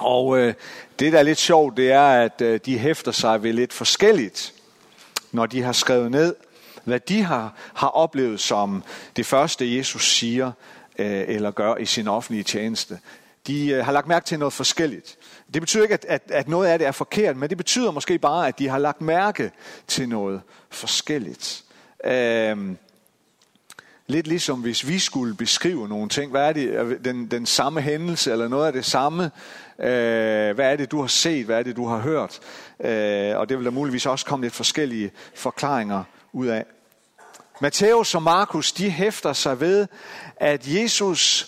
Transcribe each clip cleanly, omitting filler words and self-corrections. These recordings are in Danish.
Og det, der er lidt sjovt, det er, at de hæfter sig ved lidt forskelligt, når de har skrevet ned, hvad de har oplevet som det første, Jesus siger eller gør i sin offentlige tjeneste. De har lagt mærke til noget forskelligt. Det betyder ikke, at noget af det er forkert, men det betyder måske bare, at de har lagt mærke til noget forskelligt. Lidt ligesom hvis vi skulle beskrive nogle ting. Hvad er det, den samme hændelse, eller noget af det samme? Hvad er det, du har set? Hvad er det, du har hørt? Og det vil der muligvis også komme lidt forskellige forklaringer ud af. Matthæus og Markus, de hæfter sig ved, at Jesus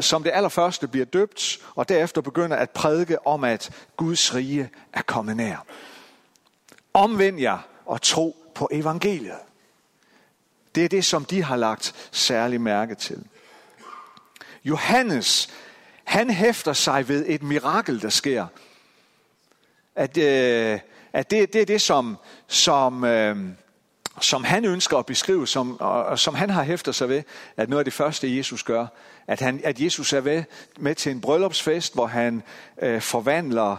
som det allerførste bliver døbt, og derefter begynder at prædike om, at Guds rige er kommet nær. Omvend jer og tro på evangeliet. Det er det, som de har lagt særlig mærke til. Johannes, han hæfter sig ved et mirakel, der sker. At det er det, som han ønsker at beskrive, og som han har hæftet sig ved, at noget af det første, Jesus gør, at Jesus er med til en bryllupsfest, hvor han forvandler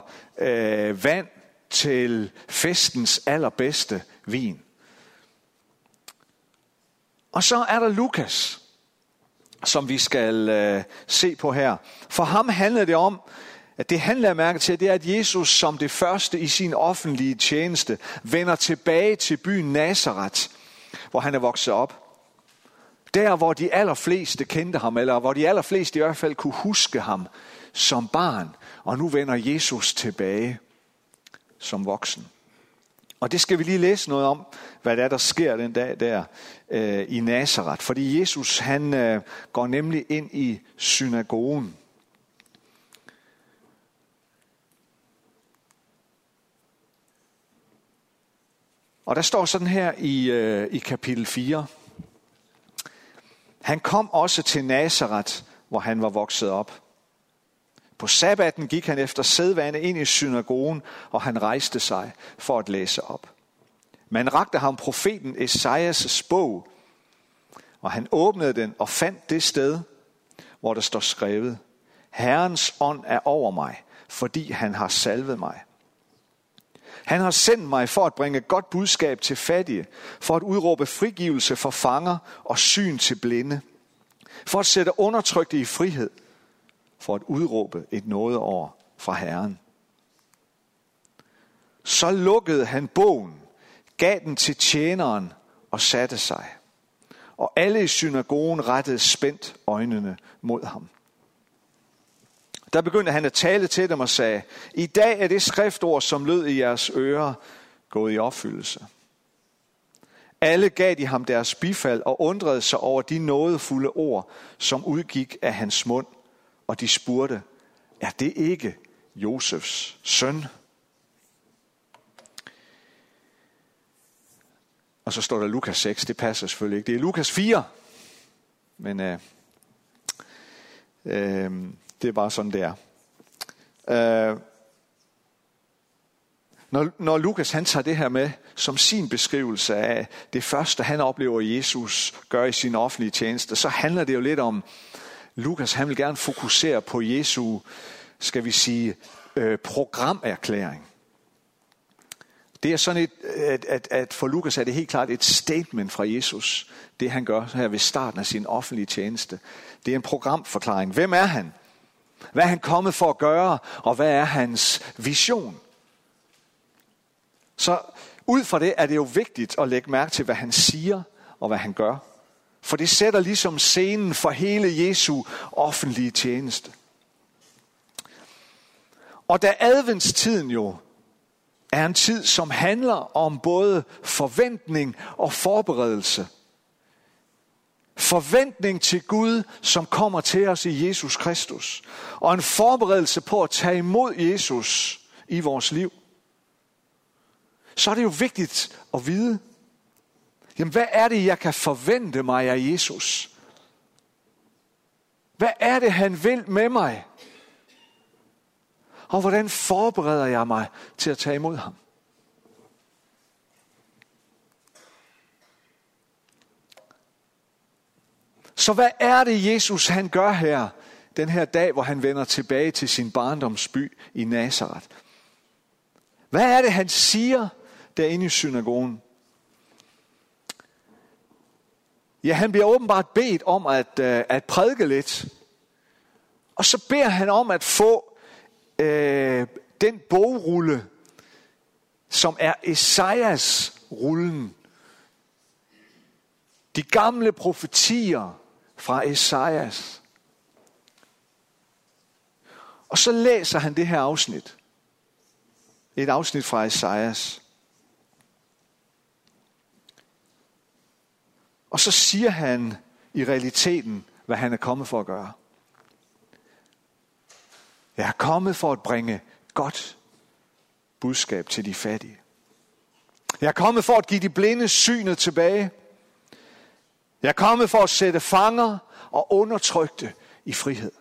vand til festens allerbedste vin. Og så er der Lukas, som vi skal se på her. For ham handler det om, at det han lader mærke til, det er, at Jesus som det første i sin offentlige tjeneste vender tilbage til byen Nazaret, hvor han er vokset op. Der, hvor de allerfleste kendte ham, eller hvor de allerfleste i hvert fald kunne huske ham som barn. Og nu vender Jesus tilbage som voksen. Og det skal vi lige læse noget om, hvad der sker den dag der i Nazaret. Fordi Jesus, han går nemlig ind i synagogen. Og der står sådan her i kapitel 4. Han kom også til Nazaret, hvor han var vokset op. På sabbatten gik han efter sædvane ind i synagogen, og han rejste sig for at læse op. Man rakte ham profeten Esajas' bog, og han åbnede den og fandt det sted, hvor der står skrevet: Herrens ånd er over mig, fordi han har salvet mig. Han har sendt mig for at bringe godt budskab til fattige, for at udråbe frigivelse for fanger og syn til blinde, for at sætte undertrykte i frihed, for at udråbe et nådeår fra Herren. Så lukkede han bogen, gav den til tjeneren og satte sig. Og alle i synagogen rettede spændt øjnene mod ham. Der begyndte han at tale til dem og sagde: I dag er det skriftord, som lød i jeres ører, gået i opfyldelse. Alle gav de ham deres bifald og undrede sig over de nådefulde ord, som udgik af hans mund. Og de spurgte: Er det ikke Josefs søn? Og så står der Lukas 6. Det passer selvfølgelig ikke. Det er Lukas 4. Men det er bare sådan, det er. Når Lukas, han tager det her med som sin beskrivelse af det første, han oplever Jesus gør i sin offentlige tjeneste, så handler det jo lidt om, Lukas, han vil gerne fokusere på Jesu, skal vi sige, programerklæring. Det er sådan et, at for Lukas er det helt klart et statement fra Jesus, det han gør her ved starten af sin offentlige tjeneste. Det er en programforklaring. Hvem er han? Hvad er han kommet for at gøre? Og hvad er hans vision? Så ud fra det er det jo vigtigt at lægge mærke til, hvad han siger og hvad han gør. For det sætter ligesom scenen for hele Jesu offentlige tjeneste. Og da adventstiden jo er en tid, som handler om både forventning og forberedelse. Forventning til Gud, som kommer til os i Jesus Kristus. Og en forberedelse på at tage imod Jesus i vores liv. Så er det jo vigtigt at vide, jamen, hvad er det, jeg kan forvente mig af Jesus? Hvad er det, han vil med mig? Og hvordan forbereder jeg mig til at tage imod ham? Så hvad er det, Jesus han gør her den her dag, hvor han vender tilbage til sin barndomsby i Nazaret. Hvad er det, han siger derinde i synagogen? Ja, han bliver åbenbart bedt om at prædike lidt. Og så beder han om at få den bogrulle, som er Esajas-rullen. De gamle profetier fra Esajas. Og så læser han det her afsnit. Et afsnit fra Esajas. Og så siger han i realiteten, hvad han er kommet for at gøre. Jeg er kommet for at bringe godt budskab til de fattige. Jeg er kommet for at give de blinde synet tilbage. Jeg er kommet for at sætte fanger og undertrykte i frihed.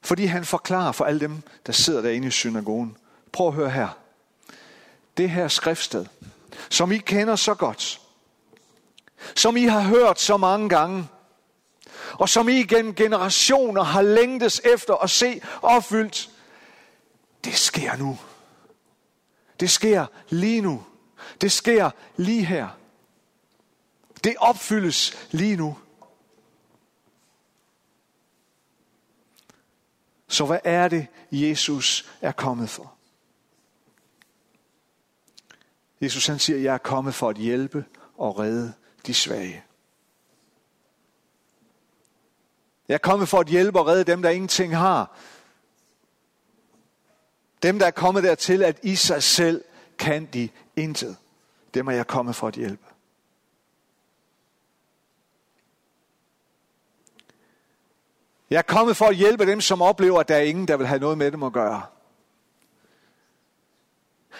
Fordi han forklarer for alle dem, der sidder derinde i synagogen. Prøv at høre her. Det her skriftsted, som I kender så godt, som I har hørt så mange gange, og som I gennem generationer har længtes efter at se opfyldt, det sker nu. Det sker lige nu. Det sker lige her. Det opfyldes lige nu. Så hvad er det, Jesus er kommet for? Jesus han siger, jeg er kommet for at hjælpe og redde de svage. Jeg er kommet for at hjælpe og redde dem, der ingenting har. Dem, der er kommet dertil, at i sig selv kan de intet. Dem er jeg kommet for at hjælpe. Jeg er kommet for at hjælpe dem, som oplever, at der er ingen, der vil have noget med dem at gøre.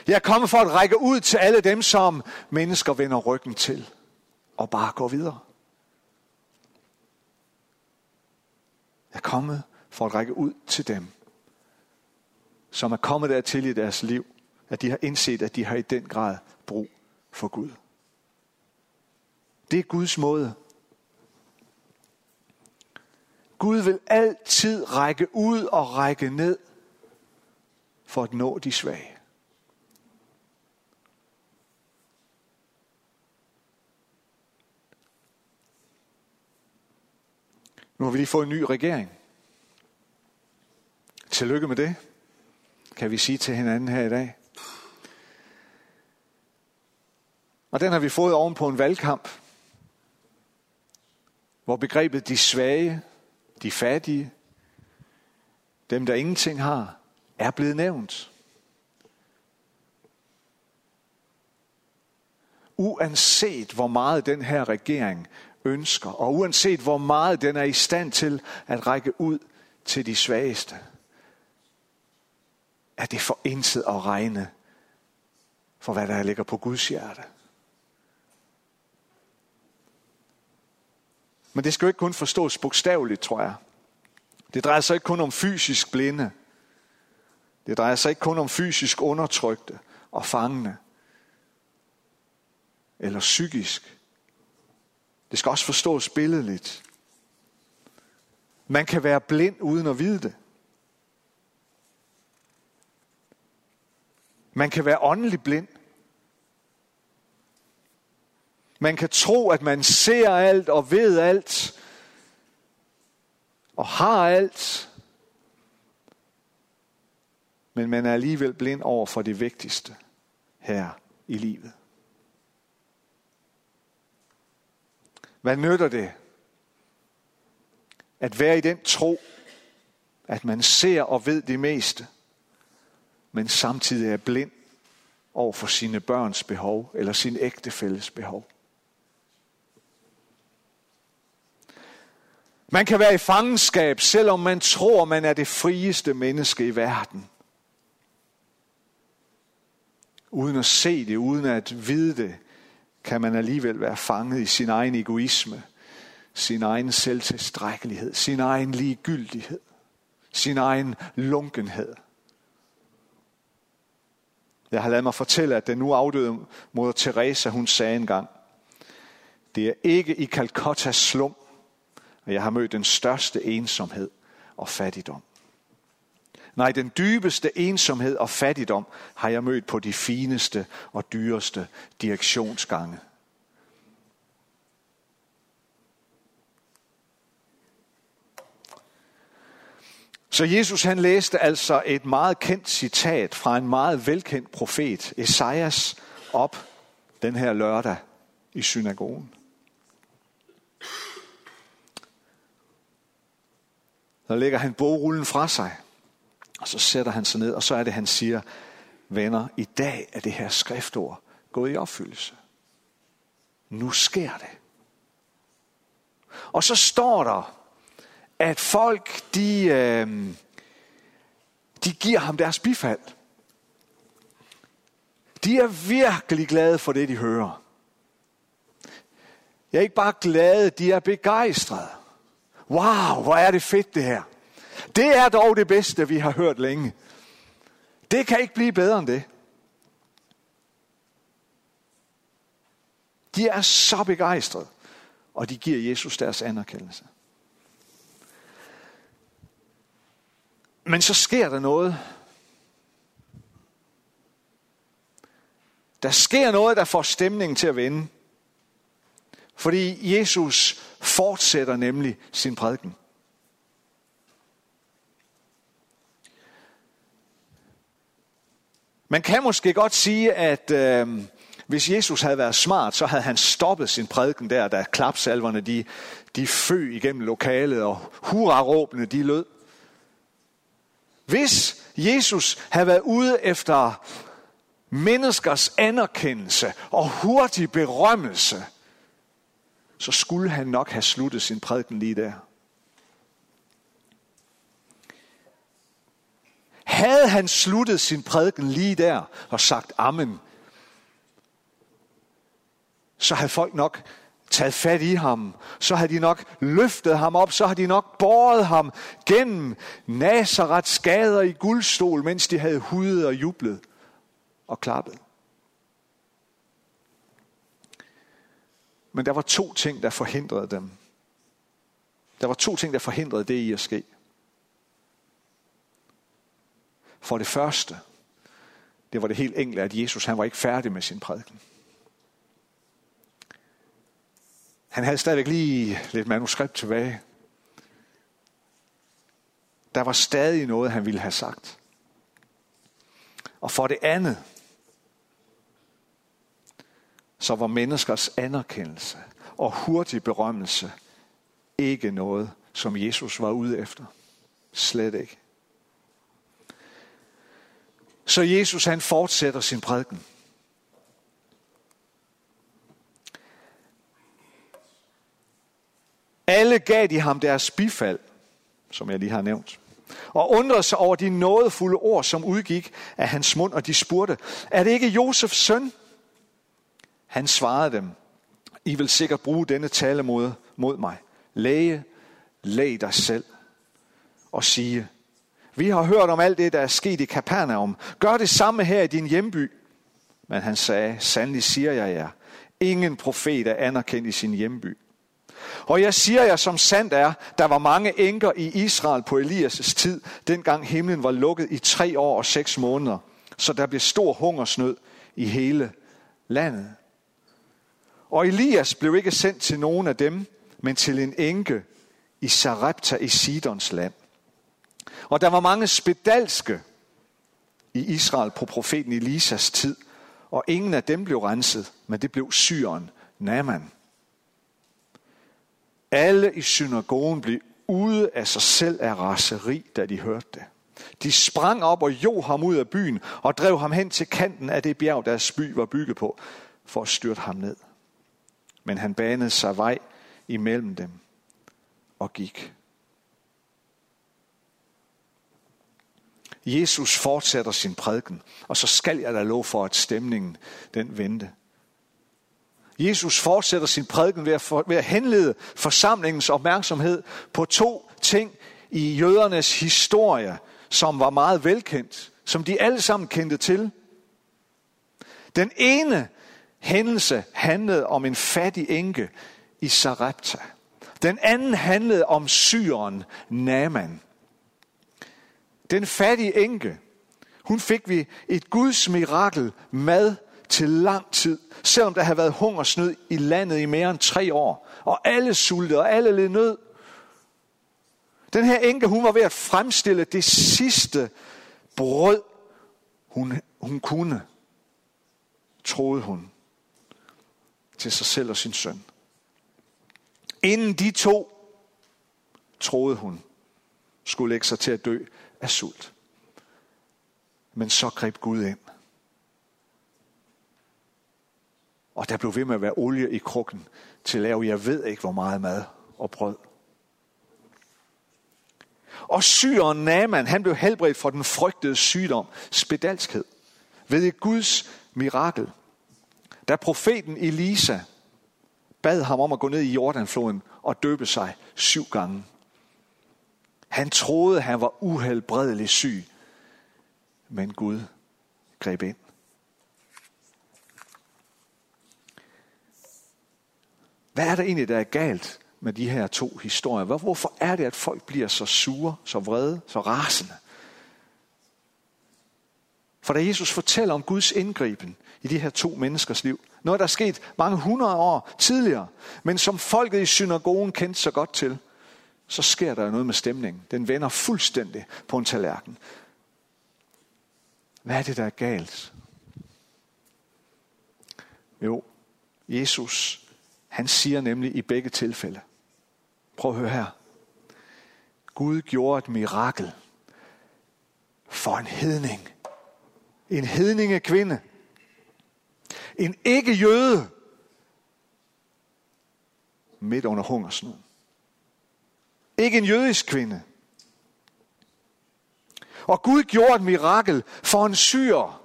Jeg er kommet for at række ud til alle dem, som mennesker vender ryggen til og bare går videre. Jeg er kommet for at række ud til dem, som er kommet dertil i deres liv, at de har indset, at de har i den grad brug for Gud. Det er Guds måde. Gud vil altid række ud og række ned for at nå de svage. Nu har vi lige fået en ny regering. Tillykke med det, kan vi sige til hinanden her i dag. Og den har vi fået oven på en valgkamp, hvor begrebet de svage, de fattige, dem der ingenting har, er blevet nævnt. Uanset hvor meget den her regering ønsker, og uanset hvor meget den er i stand til at række ud til de svageste, er det for intet at regne for, hvad der ligger på Guds hjerte. Men det skal jo ikke kun forstås bogstaveligt, tror jeg. Det drejer sig ikke kun om fysisk blinde. Det drejer sig ikke kun om fysisk undertrykte og fangende. Eller psykisk. Det skal også forstås billedligt. Man kan være blind uden at vide det. Man kan være åndelig blind. Man kan tro, at man ser alt og ved alt og har alt, men man er alligevel blind over for det vigtigste her i livet. Hvad nytter det at være i den tro, at man ser og ved det meste, men samtidig er blind over for sine børns behov eller sin ægtefælles behov? Man kan være i fangenskab, selvom man tror, man er det frieste menneske i verden. Uden at se det, uden at vide det, kan man alligevel være fanget i sin egen egoisme, sin egen selvtilstrækkelighed, sin egen ligegyldighed, sin egen lunkenhed. Jeg har ladet mig fortælle, at den nu afdøde moder Teresa, hun sagde engang, det er ikke i Calcuttas slum, Og jeg har mødt den største ensomhed og fattigdom. Nej, den dybeste ensomhed og fattigdom har jeg mødt på de fineste og dyreste direktionsgange. Så Jesus han læste altså et meget kendt citat fra en meget velkendt profet, Esajas, op den her lørdag i synagogen. Så lægger han bogrullen fra sig, og så sætter han sig ned, og så er det, han siger, venner, i dag er det her skriftord gået i opfyldelse. Nu sker det. Og så står der, at folk, de giver ham deres bifald. De er virkelig glade for det, de hører. Jeg er ikke bare glade, de er begejstrede. Wow, hvor er det fedt det her. Det er dog det bedste, vi har hørt længe. Det kan ikke blive bedre end det. De er så begejstrede, og de giver Jesus deres anerkendelse. Men så sker der noget. Der sker noget, der får stemningen til at vende. Fordi Jesus fortsætter nemlig sin prædiken. Man kan måske godt sige, at hvis Jesus havde været smart, så havde han stoppet sin prædiken der, da klapsalverne de føg igennem lokalet, og hurraråbene de lød. Hvis Jesus havde været ude efter menneskers anerkendelse og hurtig berømmelse, så skulle han nok have sluttet sin prædiken lige der. Havde han sluttet sin prædiken lige der og sagt amen, så havde folk nok taget fat i ham, så havde de nok løftet ham op, så havde de nok båret ham gennem Nazarets gader i guldstol, mens de havde hudet og jublet og klappet. Men der var to ting, der forhindrede dem. Der var to ting, der forhindrede det i at ske. For det første, det var det helt enkle, at Jesus han var ikke færdig med sin prædiken. Han havde stadigvæk lige lidt manuskript tilbage. Der var stadig noget, han ville have sagt. Og for det andet, så var menneskers anerkendelse og hurtig berømmelse ikke noget, som Jesus var ude efter. Slet ikke. Så Jesus han fortsætter sin prædiken. Alle gav de ham deres bifald, som jeg lige har nævnt, og undrede sig over de nådefulde ord, som udgik af hans mund, og de spurgte, er det ikke Josefs søn? Han svarede dem, I vil sikkert bruge denne tale mod mig. Læg dig selv og sige, vi har hørt om alt det, der er sket i Kapernaum. Gør det samme her i din hjemby. Men han sagde, sandelig siger jeg jer, ingen profet er anerkendt i sin hjemby. Og jeg siger jer, som sandt er, der var mange enker i Israel på Elias' tid, dengang himlen var lukket i 3 år og 6 måneder. Så der blev stor hungersnød i hele landet. Og Elias blev ikke sendt til nogen af dem, men til en enke i Sarepta i Sidons land. Og der var mange spedalske i Israel på profeten Elisas tid, og ingen af dem blev renset, men det blev syren Naman. Alle i synagogen blev ude af sig selv af raseri, da de hørte det. De sprang op og jog ham ud af byen og drev ham hen til kanten af det bjerg, deres by var bygget på, for at styrte ham ned. Men han banede sig vej imellem dem og gik. Jesus fortsætter sin prædiken, og så skal jeg da love for, at stemningen den vendte. Jesus fortsætter sin prædiken ved at henlede forsamlingens opmærksomhed på to ting i jødernes historie, som var meget velkendt, som de alle sammen kendte til. Den ene hændelse handlede om en fattig enke i Sarepta, Den anden handlede om syren Naman. Den fattige enke, hun fik vi et Guds mirakel mad til lang tid, selvom der havde været hungersnød i landet i mere end 3 år, og alle sultede, og alle led nød. Den her enke, hun var ved at fremstille det sidste brød, hun kunne, troede hun, til sig selv og sin søn. Inden de to, troede hun, skulle lægge sig til at dø af sult. Men så greb Gud ind. Og der blev ved med at være olie i krukken til at lave, jeg ved ikke hvor meget mad og brød. Og syren Naman, han blev helbredt for den frygtede sygdom, spedalskhed, ved et Guds mirakel. Da profeten Elisa bad ham om at gå ned i Jordanfloden og døbe sig 7 gange. Han troede, han var uhelbredelig syg, men Gud greb ind. Hvad er der egentlig, der er galt med de her 2 historier? Hvorfor er det, at folk bliver så sure, så vrede, så rasende? For da Jesus fortæller om Guds indgriben i de her 2 menneskers liv, noget der er sket mange 100 år tidligere, men som folket i synagogen kendte så godt til, så sker der noget med stemningen. Den vender fuldstændig på en tallerken. Hvad er det, der er galt? Jo, Jesus, han siger nemlig i begge tilfælde. Prøv at høre her. Gud gjorde et mirakel for en hedning. En hedningekvinde. En ikke-jøde. Midt under hungersnøden. Ikke en jødisk kvinde. Og Gud gjorde et mirakel for en syrer.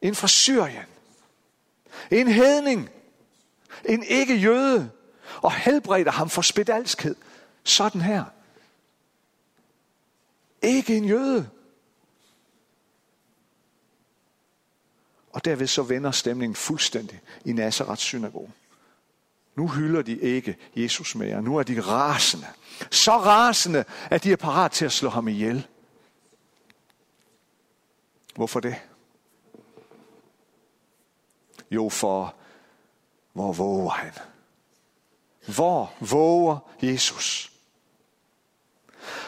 En fra Syrien. En hedning. En ikke-jøde. Og helbredte ham for spedalskhed. Sådan her. Ikke en jøde. Og derved så vender stemningen fuldstændig i Nazarets synagoge. Nu hylder de ikke Jesus mere. Nu er de rasende. Så rasende, at de er parat til at slå ham ihjel. Hvorfor det? Jo, for hvor våger han? Hvor våger Jesus?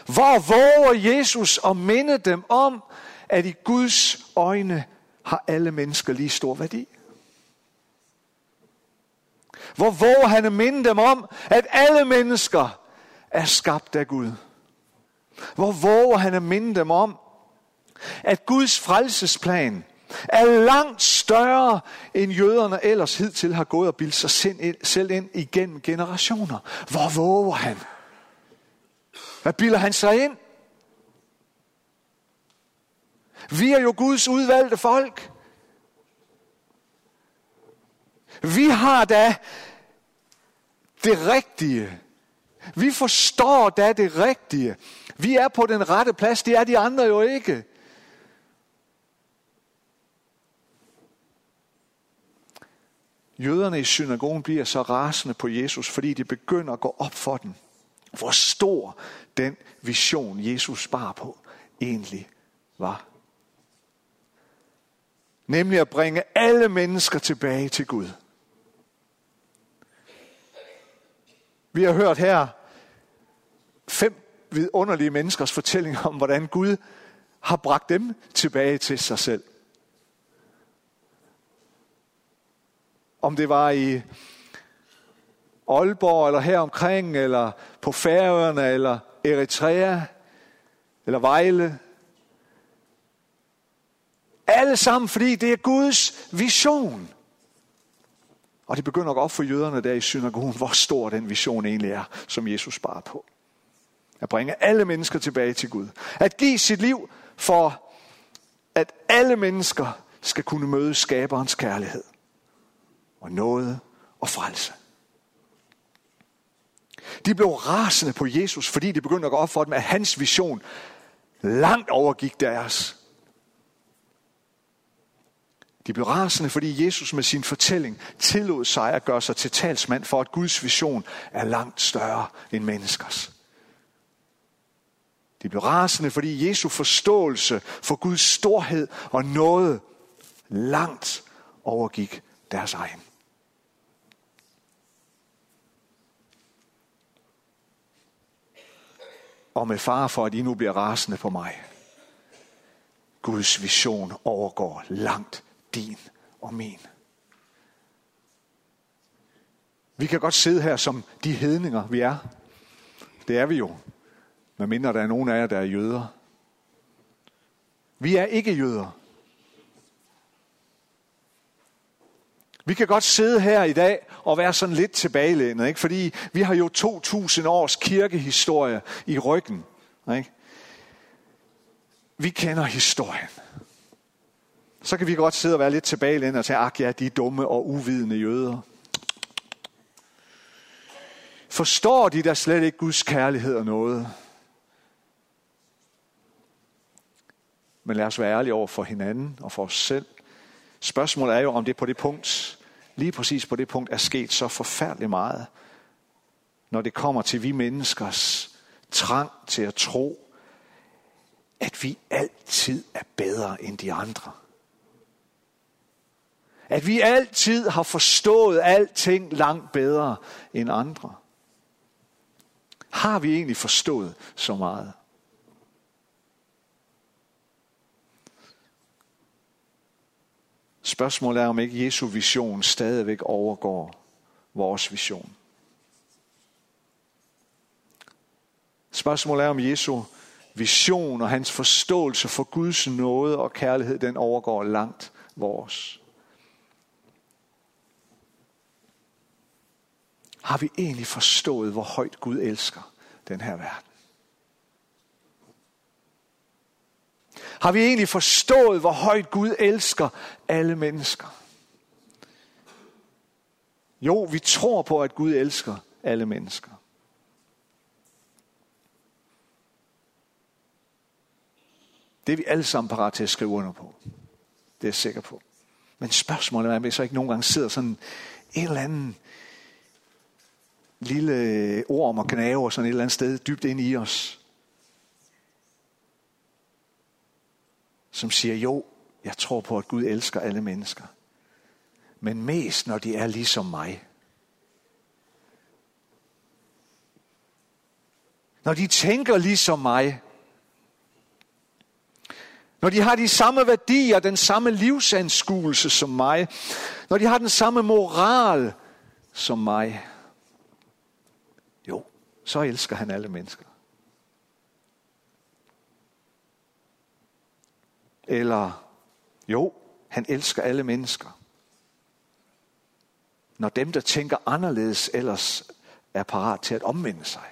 Hvor våger Jesus at minde dem om, at i Guds øjne har alle mennesker lige stor værdi? Hvor våger han at minde dem om, at alle mennesker er skabt af Gud? Hvor våger han at minde dem om, at Guds frelsesplan er langt større, end jøderne ellers hidtil har gået og bildt sig selv ind igennem generationer? Hvor våger han? Hvad bilder han sig ind? Vi er jo Guds udvalgte folk. Vi har da det rigtige. Vi forstår da det rigtige. Vi er på den rette plads. Det er de andre jo ikke. Jøderne i synagogen bliver så rasende på Jesus, fordi de begynder at gå op for den. Hvor stor den vision, Jesus bar på, egentlig var. Nemlig at bringe alle mennesker tilbage til Gud. Vi har hørt her 5 vidunderlige menneskers fortællinger om, hvordan Gud har bragt dem tilbage til sig selv. Om det var i Aalborg, eller her omkring, eller på Færøerne, eller Eritrea, eller Vejle. Alle sammen, fordi det er Guds vision. Og det begynder at gå op for jøderne der i synagogen, hvor stor den vision egentlig er, som Jesus bar på. At bringe alle mennesker tilbage til Gud. At give sit liv for, at alle mennesker skal kunne møde skaberens kærlighed. Og nåde og frelse. De blev rasende på Jesus, fordi det begyndte at gå op for dem, at hans vision langt overgik deres. De blev rasende, fordi Jesus med sin fortælling tillod sig at gøre sig til talsmand for, at Guds vision er langt større end menneskers. De blev rasende, fordi Jesu forståelse for Guds storhed og nåde langt overgik deres egen. Og med fare for, at I nu bliver rasende på mig. Guds vision overgår langt din og min. Vi kan godt sidde her som de hedninger, vi er. Det er vi jo. Medmindre der er nogen af jer, der er jøder. Vi er ikke jøder. Vi kan godt sidde her i dag og være sådan lidt tilbagelænet, ikke? Fordi vi har jo 2000 års kirkehistorie i ryggen. Ikke? Vi kender historien. Så kan vi godt sidde og være lidt tilbagelænet og sige, ak ja, de dumme og uvidende jøder. Forstår de da slet ikke Guds kærlighed og noget? Men lad os være ærlige over for hinanden og for os selv. Spørgsmålet er jo, om det på det punkt, lige præcis på det punkt, er sket så forfærdeligt meget, når det kommer til vi menneskers trang til at tro, at vi altid er bedre end de andre. At vi altid har forstået alting langt bedre end andre. Har vi egentlig forstået så meget? Spørgsmålet er, om ikke Jesu vision stadigvæk overgår vores vision. Spørgsmålet er, om Jesu vision og hans forståelse for Guds nåde og kærlighed, den overgår langt vores. Har vi egentlig forstået, hvor højt Gud elsker den her verden? Har vi egentlig forstået, hvor højt Gud elsker alle mennesker? Jo, vi tror på, at Gud elsker alle mennesker. Det er vi alle sammen parat til at skrive under på. Det er jeg sikker på. Men spørgsmålet er, om vi så ikke nogle gange sidder sådan en eller anden lille orm og gnaver sådan et eller andet sted dybt ind i os, som siger, jo, jeg tror på, at Gud elsker alle mennesker. Men mest, når de er ligesom mig. Når de tænker ligesom mig. Når de har de samme værdier, den samme livsanskuelse som mig. Når de har den samme moral som mig. Jo, så elsker han alle mennesker. Eller, jo, han elsker alle mennesker. Når dem, der tænker anderledes, ellers er parat til at omvende sig.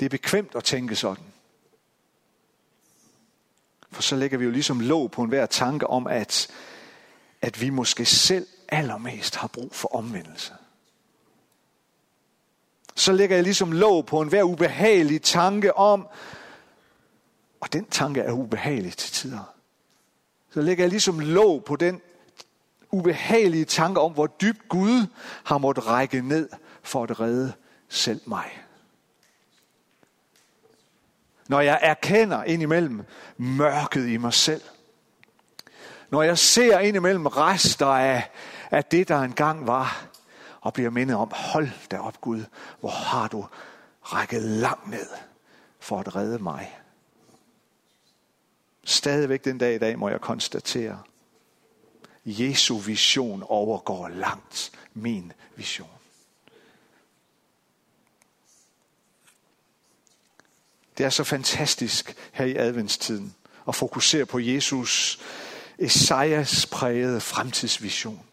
Det er bekvemt at tænke sådan. For så lægger vi jo ligesom låg på enhver tanke om, at vi måske selv allermest har brug for omvendelse. Så lægger jeg ligesom låg på enhver ubehagelig tanke om, og den tanke er ubehagelig til tider. Så lægger jeg ligesom låg på den ubehagelige tanke om, hvor dybt Gud har måttet række ned for at redde selv mig. Når jeg erkender indimellem mørket i mig selv. Når jeg ser indimellem rester af det, der engang var. Og bliver mindet om, hold da op Gud, hvor har du rækket langt ned for at redde mig. Stadigvæk den dag i dag må jeg konstatere, Jesu vision overgår langt min vision. Det er så fantastisk her i adventstiden at fokusere på Jesus Esajas prægede fremtidsvision.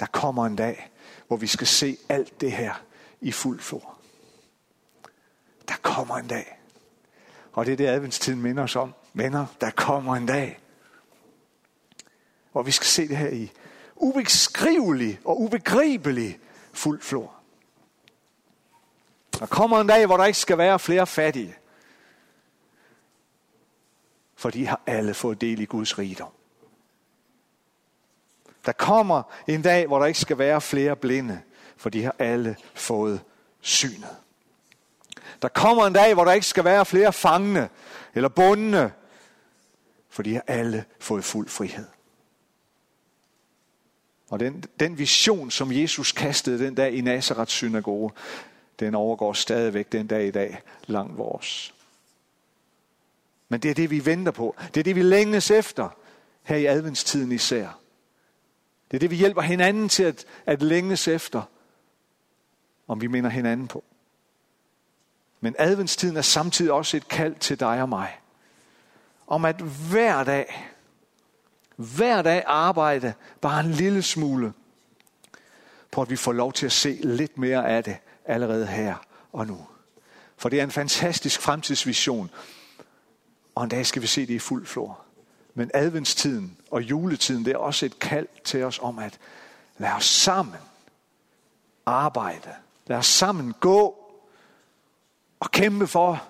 Der kommer en dag, hvor vi skal se alt det her i fuld flor. Der kommer en dag. Og det er det, adventstiden minder os om. Venner, der kommer en dag, hvor vi skal se det her i ubeskrivelig og ubegribelig fuld flor. Der kommer en dag, hvor der ikke skal være flere fattige. for de har alle fået del i Guds rigdom. Der kommer en dag, hvor der ikke skal være flere blinde, for de har alle fået synet. Der kommer en dag, hvor der ikke skal være flere fangne eller bundne, for de har alle fået fuld frihed. Og den vision, som Jesus kastede den dag i Nazarets synagoge, den overgår stadigvæk den dag i dag langt vores. Men det er det, vi venter på. Det er det, vi længes efter her i adventstiden især. Det er det, vi hjælper hinanden til at længes efter, om vi minder hinanden på. Men adventstiden er samtidig også et kald til dig og mig. Om at hver dag arbejde bare en lille smule på, at vi får lov til at se lidt mere af det allerede her og nu. For det er en fantastisk fremtidsvision, og en dag skal vi se det i fuld flor. Men adventstiden og juletiden, det er også et kald til os om at lade os sammen arbejde. Lade os sammen gå og kæmpe for,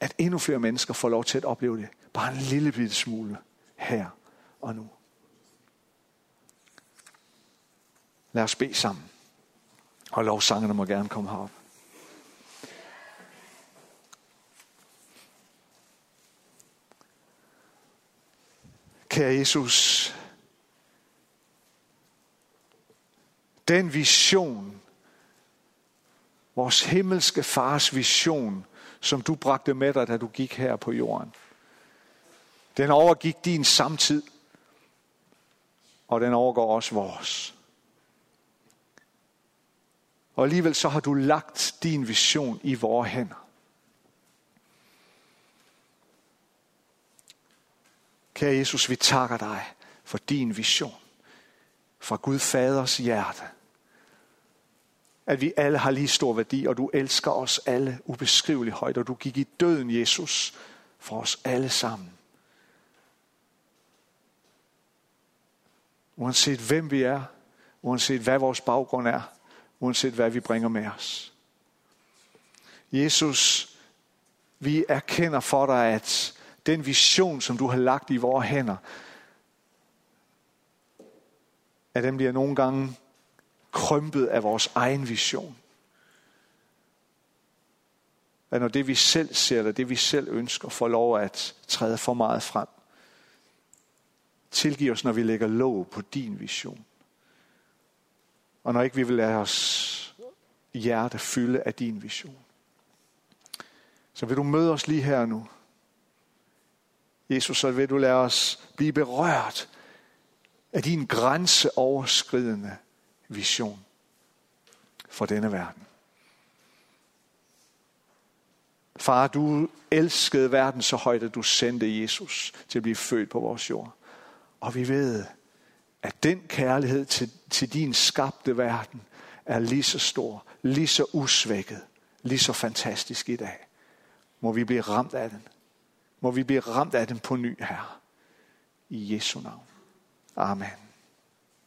at endnu flere mennesker får lov til at opleve det. Bare en lille bitte smule her og nu. Lad os bede sammen. Og lovsangerne må gerne komme herop. Kære Jesus, den vision, vores himmelske fars vision, som du bragte med dig, da du gik her på jorden, den overgik din samtid, og den overgår også vores. Og alligevel så har du lagt din vision i vore hænder. Kære Jesus, vi takker dig for din vision, fra Gud Faders hjerte. At vi alle har lige stor værdi, og du elsker os alle ubeskriveligt højt, og du gik i døden, Jesus, for os alle sammen. Uanset hvem vi er, uanset hvad vores baggrund er, uanset hvad vi bringer med os. Jesus, vi erkender for dig, at den vision, som du har lagt i vores hænder, at den bliver nogle gange krympet af vores egen vision. At når det vi selv ser, eller det vi selv ønsker, får lov at træde for meget frem. Tilgiv os, når vi lægger låg på din vision. Og når ikke vi vil lade os hjerte fylde af din vision. Så vil du møde os lige her nu. Jesus, så vil du lade os blive berørt af din grænseoverskridende vision for denne verden. Far, du elskede verden så højt, at du sendte Jesus til at blive født på vores jord. Og vi ved, at den kærlighed til din skabte verden er lige så stor, lige så usvækket, lige så fantastisk i dag. Må vi blive ramt af den. Må vi blive ramt af den på ny, Herre. I Jesu navn. Amen.